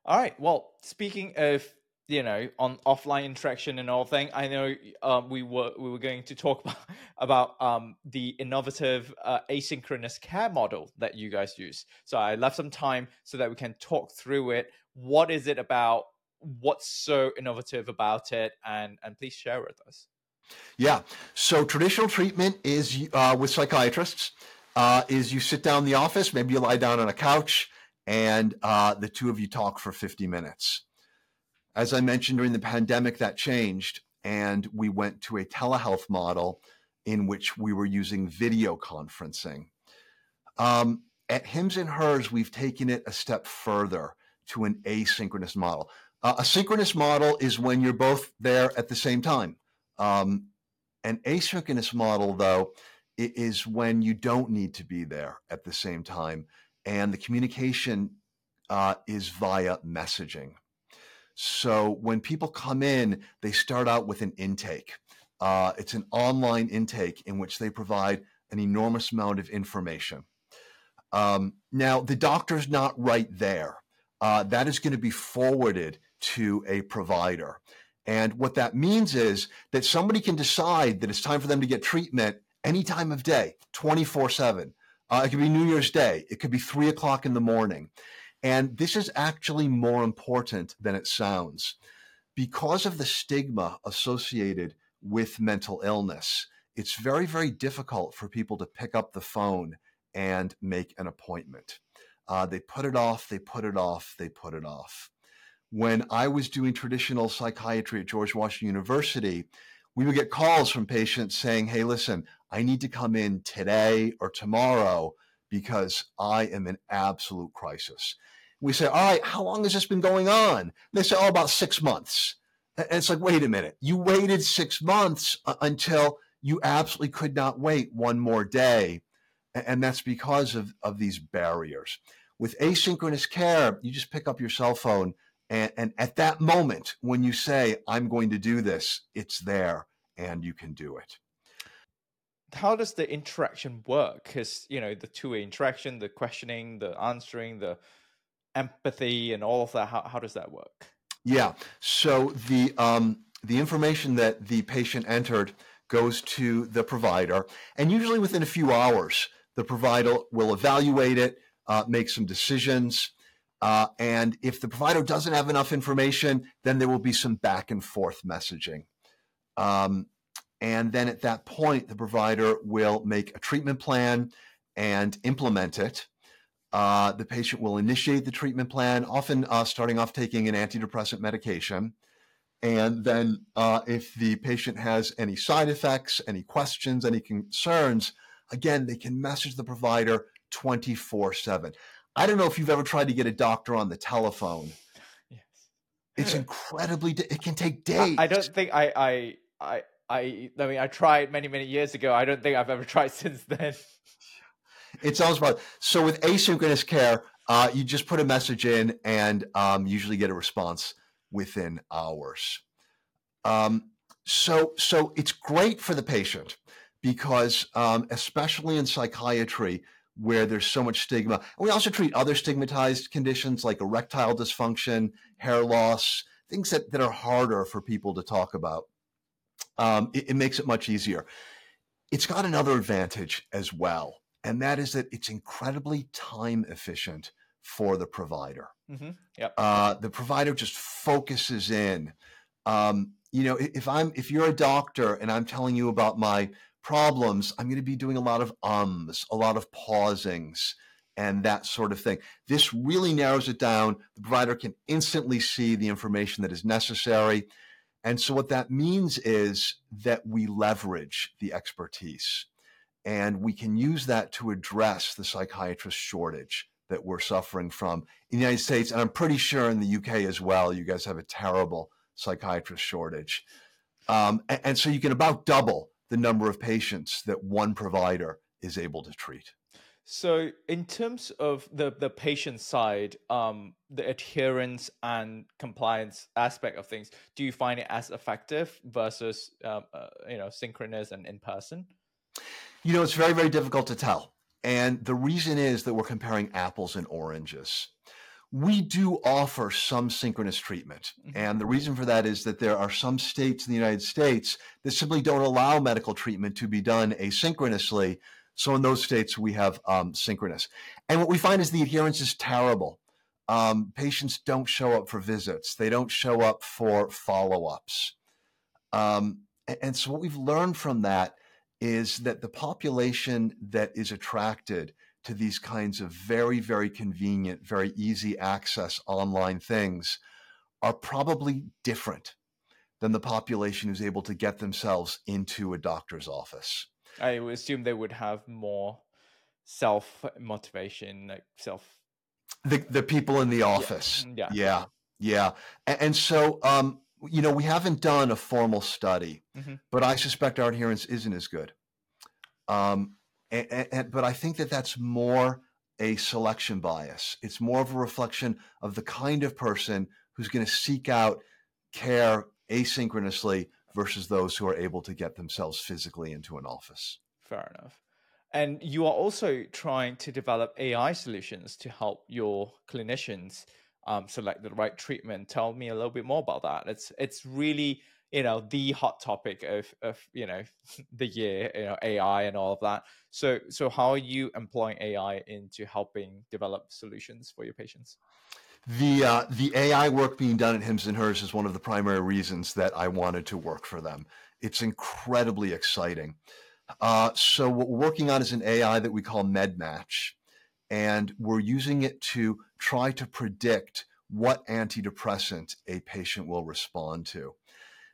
All right. Well, speaking of, you know, on offline interaction and all thing. I know um, we were we were going to talk about about um, the innovative uh, asynchronous care model that you guys use. So I left some time so that we can talk through it. What is it about? What's so innovative about it? And and please share with us. Yeah. So traditional treatment is uh, with psychiatrists uh, is you sit down in the office, maybe you lie down on a couch, and uh, the two of you talk for fifty minutes. As I mentioned, during the pandemic, that changed, and we went to a telehealth model in which we were using video conferencing. Um, at Hims and Hers, we've taken it a step further to an asynchronous model. Uh, a synchronous model is when you're both there at the same time. Um, an asynchronous model, though, is when you don't need to be there at the same time, and the communication uh, is via messaging. So when people come in, they start out with an intake. Uh, it's an online intake in which they provide an enormous amount of information. Um, now, the doctor's not right there. Uh, that is going to be forwarded to a provider. And what that means is that somebody can decide that it's time for them to get treatment any time of day, twenty-four seven. Uh, it could be New Year's Day. It could be three o'clock in the morning. And this is actually more important than it sounds. Because of the stigma associated with mental illness, it's very, very difficult for people to pick up the phone and make an appointment. Uh, they put it off, they put it off, they put it off. When I was doing traditional psychiatry at George Washington University, we would get calls from patients saying, hey, listen, I need to come in today or tomorrow because I am in absolute crisis. We say, all right, how long has this been going on? And they say, oh, about six months. And it's like, wait a minute. You waited six months until you absolutely could not wait one more day. And that's because of, of these barriers. With asynchronous care, you just pick up your cell phone. And, and at that moment, when you say, I'm going to do this, it's there and you can do it. How does the interaction work? Because, you know, the two-way interaction, the questioning, the answering, the empathy and all of that, how, how does that work? Yeah. So the um, the information that the patient entered goes to the provider. And usually within a few hours, the provider will evaluate it, uh, make some decisions. Uh, and if the provider doesn't have enough information, then there will be some back and forth messaging. Um And then at that point, the provider will make a treatment plan and implement it. Uh, the patient will initiate the treatment plan, often uh, starting off taking an antidepressant medication. And then uh, if the patient has any side effects, any questions, any concerns, again, they can message the provider twenty-four seven. I don't know if you've ever tried to get a doctor on the telephone. Yes. It's incredibly, it can take days. I, I don't think I... I, I... I, I mean, I tried many, many years ago. I don't think I've ever tried since then. It sounds bad. So with asynchronous care, Uh, you just put a message in and um, usually get a response within hours. Um, so, so it's great for the patient because um, especially in psychiatry where there's so much stigma, and we also treat other stigmatized conditions like erectile dysfunction, hair loss, things that, that are harder for people to talk about. Um, it, it makes it much easier. It's got another advantage as well, and that is that it's incredibly time efficient for the provider. Mm-hmm. Yep. Uh, the provider just focuses in. Um, you know, if I'm if you're a doctor and I'm telling you about my problems, I'm going to be doing a lot of ums, a lot of pausings, and that sort of thing. This really narrows it down. The provider can instantly see the information that is necessary. And so what that means is that we leverage the expertise and we can use that to address the psychiatrist shortage that we're suffering from in the United States. And I'm pretty sure in the U K as well, you guys have a terrible psychiatrist shortage. Um, and, and so you can about double the number of patients that one provider is able to treat. So in terms of the, the patient side, um, the adherence and compliance aspect of things, do you find it as effective versus, um, uh, you know, synchronous and in person? You know, it's very, very difficult to tell. And the reason is that we're comparing apples and oranges. We do offer some synchronous treatment. And the reason for that is that there are some states in the United States that simply don't allow medical treatment to be done asynchronously. So in those states, we have um, synchronous. And what we find is the adherence is terrible. Um, patients don't show up for visits. They don't show up for follow-ups. Um, and, and so what we've learned from that is that the population that is attracted to these kinds of very, very convenient, very easy access online things are probably different than the population who's able to get themselves into a doctor's office. I would assume they would have more self-motivation, like self... The the people in the office. Yeah. Yeah. Yeah. And, and so, um, you know, we haven't done a formal study, mm-hmm. but I suspect our adherence isn't as good. Um, and, and, but I think that that's more a selection bias. It's more of a reflection of the kind of person who's going to seek out care asynchronously versus those who are able to get themselves physically into an office. Fair enough. And you are also trying to develop A I solutions to help your clinicians um, select the right treatment. Tell me a little bit more about that. It's it's really, you know, the hot topic of, of you know, the year, you know, A I and all of that. So, so how are you employing A I into helping develop solutions for your patients? The uh, the A I work being done at Hims and Hers is one of the primary reasons that I wanted to work for them. It's incredibly exciting. Uh, so what we're working on is an A I that we call MedMatch, and we're using it to try to predict what antidepressant a patient will respond to.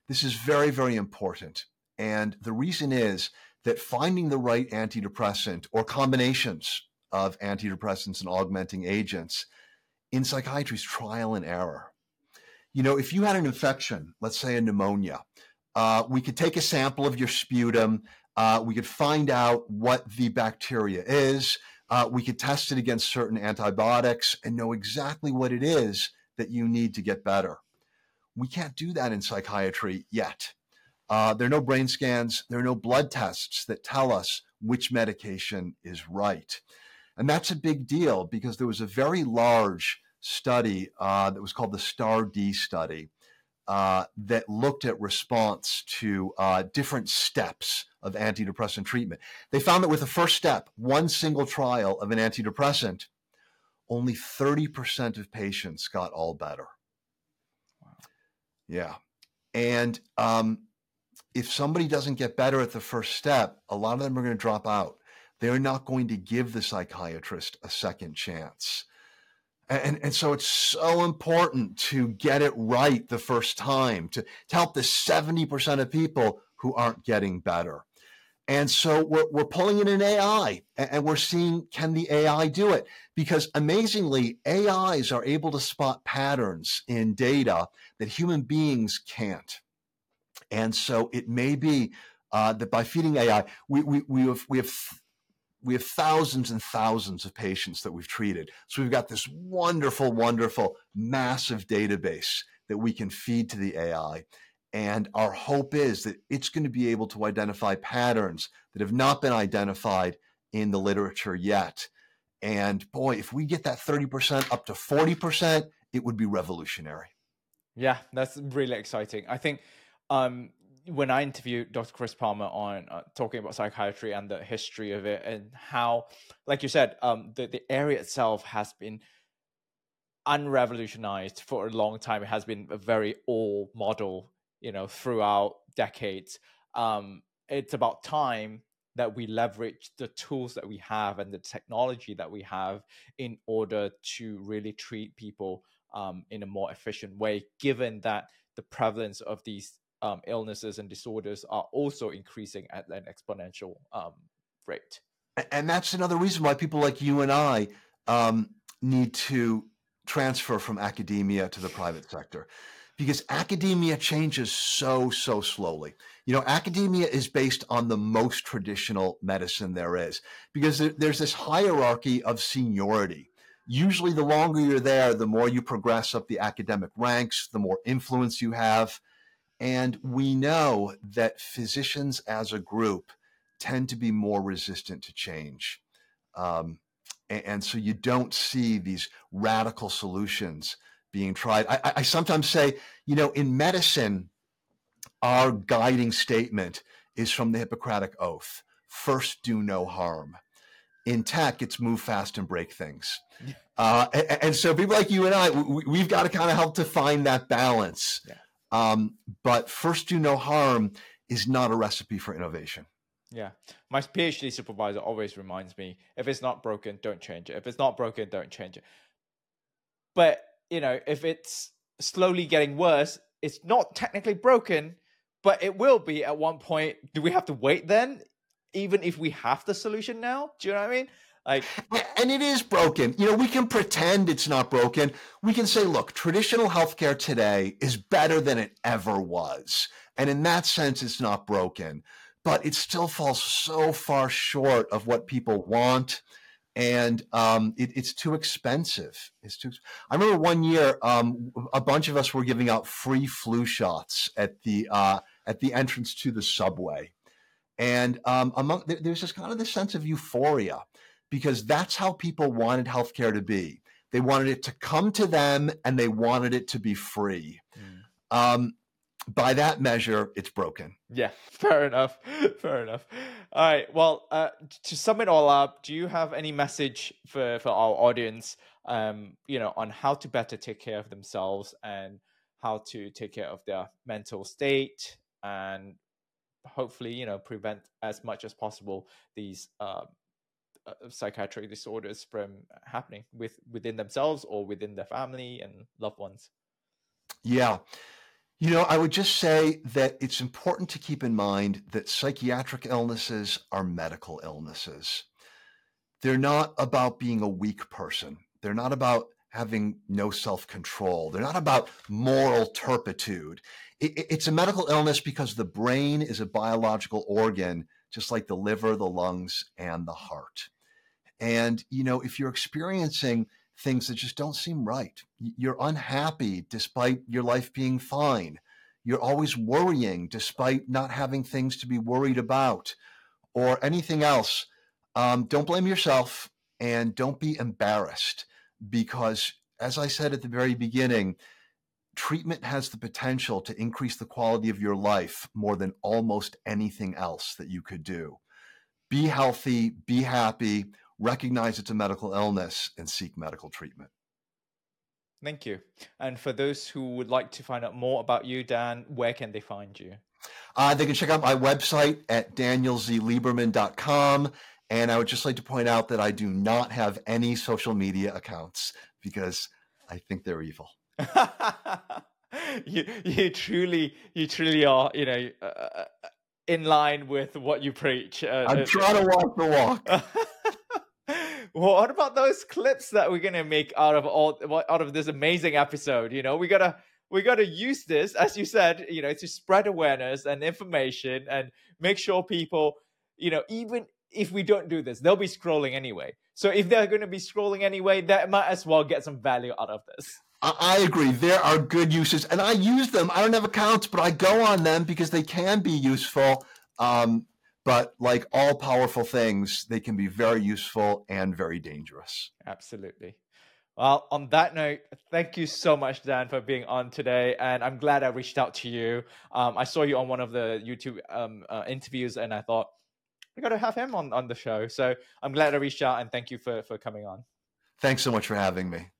This is very, very important. And the reason is that finding the right antidepressant or combinations of antidepressants and augmenting agents in psychiatry is trial and error. You know, if you had an infection, let's say a pneumonia, uh, we could take a sample of your sputum. Uh, we could find out what the bacteria is. Uh, we could test it against certain antibiotics and know exactly what it is that you need to get better. We can't do that in psychiatry yet. Uh, there are no brain scans. There are no blood tests that tell us which medication is right. And that's a big deal because there was a very large study uh, that was called the STAR-D study uh, that looked at response to uh, different steps of antidepressant treatment. They found that with the first step, one single trial of an antidepressant, only thirty percent of patients got all better. Wow. Yeah. And um, if somebody doesn't get better at the first step, a lot of them are going to drop out. They're not going to give the psychiatrist a second chance. And, and so it's so important to get it right the first time, to, to help the seventy percent of people who aren't getting better. And so we're, we're pulling in an A I and we're seeing, can the A I do it? Because amazingly, A Is are able to spot patterns in data that human beings can't. And so it may be uh, that by feeding A I, we, we, we have, we have we have thousands and thousands of patients that we've treated. So we've got this wonderful, wonderful, massive database that we can feed to the A I. And our hope is that it's going to be able to identify patterns that have not been identified in the literature yet. And boy, if we get that thirty percent up to forty percent, it would be revolutionary. Yeah, that's really exciting. I think um, when I interviewed Doctor Chris Palmer on uh, talking about psychiatry and the history of it and how, like you said, um, the, the area itself has been unrevolutionized for a long time. It has been a very old model, you know, throughout decades. Um, it's about time that we leverage the tools that we have and the technology that we have in order to really treat people um, in a more efficient way, given that the prevalence of these um, illnesses and disorders are also increasing at an exponential um, rate. And that's another reason why people like you and I um, need to transfer from academia to the private sector. Because academia changes so, so slowly. You know, academia is based on the most traditional medicine there is, because there's this hierarchy of seniority. Usually the longer you're there, the more you progress up the academic ranks, the more influence you have. And we know that physicians as a group tend to be more resistant to change. Um, and, and so you don't see these radical solutions being tried. I, I sometimes say, you know, in medicine, our guiding statement is from the Hippocratic Oath: first, do no harm. In tech, it's move fast and break things. Yeah. Uh, and, and so people like you and I, we, we've got to kind of help to find that balance. Yeah. Um, but first, do no harm is not a recipe for innovation. Yeah. My PhD supervisor always reminds me, if it's not broken, don't change it. If it's not broken, don't change it. But you know, if it's slowly getting worse, it's not technically broken, but it will be at one point. Do we have to wait then, even if we have the solution now? Do you know what I mean? Like, and it is broken. You know, we can pretend it's not broken. We can say, look, traditional healthcare today is better than it ever was. And in that sense, it's not broken, but it still falls so far short of what people want. And um, it, it's too expensive. It's too. I remember one year, um, a bunch of us were giving out free flu shots at the uh, at the entrance to the subway, and um, among there's this kind of this sense of euphoria, because that's how people wanted healthcare to be. They wanted it to come to them, and they wanted it to be free. Mm. Um, by that measure, it's broken. Yeah, fair enough. Fair enough. All right. Well, uh, to sum it all up, do you have any message for, for our audience, um, you know, on how to better take care of themselves and how to take care of their mental state and hopefully, you know, prevent as much as possible these uh, uh, psychiatric disorders from happening with, within themselves or within their family and loved ones? Yeah. You know, I would just say that it's important to keep in mind that psychiatric illnesses are medical illnesses. They're not about being a weak person. They're not about having no self-control. They're not about moral turpitude. It, it's a medical illness because the brain is a biological organ, just like the liver, the lungs, and the heart. And, you know, if you're experiencing things that just don't seem right, you're unhappy despite your life being fine, you're always worrying despite not having things to be worried about or anything else, um, don't blame yourself and don't be embarrassed, because as I said at the very beginning, treatment has the potential to increase the quality of your life more than almost anything else that you could do. Be healthy, be happy, recognize it's a medical illness, and seek medical treatment. Thank you. And for those who would like to find out more about you, Dan, where can they find you? Uh, they can check out my website at daniel z lieberman dot com. And I would just like to point out that I do not have any social media accounts because I think they're evil. you, you truly, you truly are, you know, uh, in line with what you preach. Uh, I'm trying to walk the walk. Well, what about those clips that we're gonna make out of all out of this amazing episode? You know, we gotta we gotta use this, as you said, you know, to spread awareness and information and make sure people, you know, even if we don't do this, they'll be scrolling anyway. So if they're going to be scrolling anyway, that might as well get some value out of this. I agree. There are good uses, and I use them. I don't have accounts, but I go on them because they can be useful. Um, but like all powerful things, they can be very useful and very dangerous. Absolutely. Well, on that note, thank you so much, Dan, for being on today. And I'm glad I reached out to you. Um, I saw you on one of the YouTube um, uh, interviews, and I thought, I got to have him on, on the show. So I'm glad I reached out, and thank you for, for coming on. Thanks so much for having me.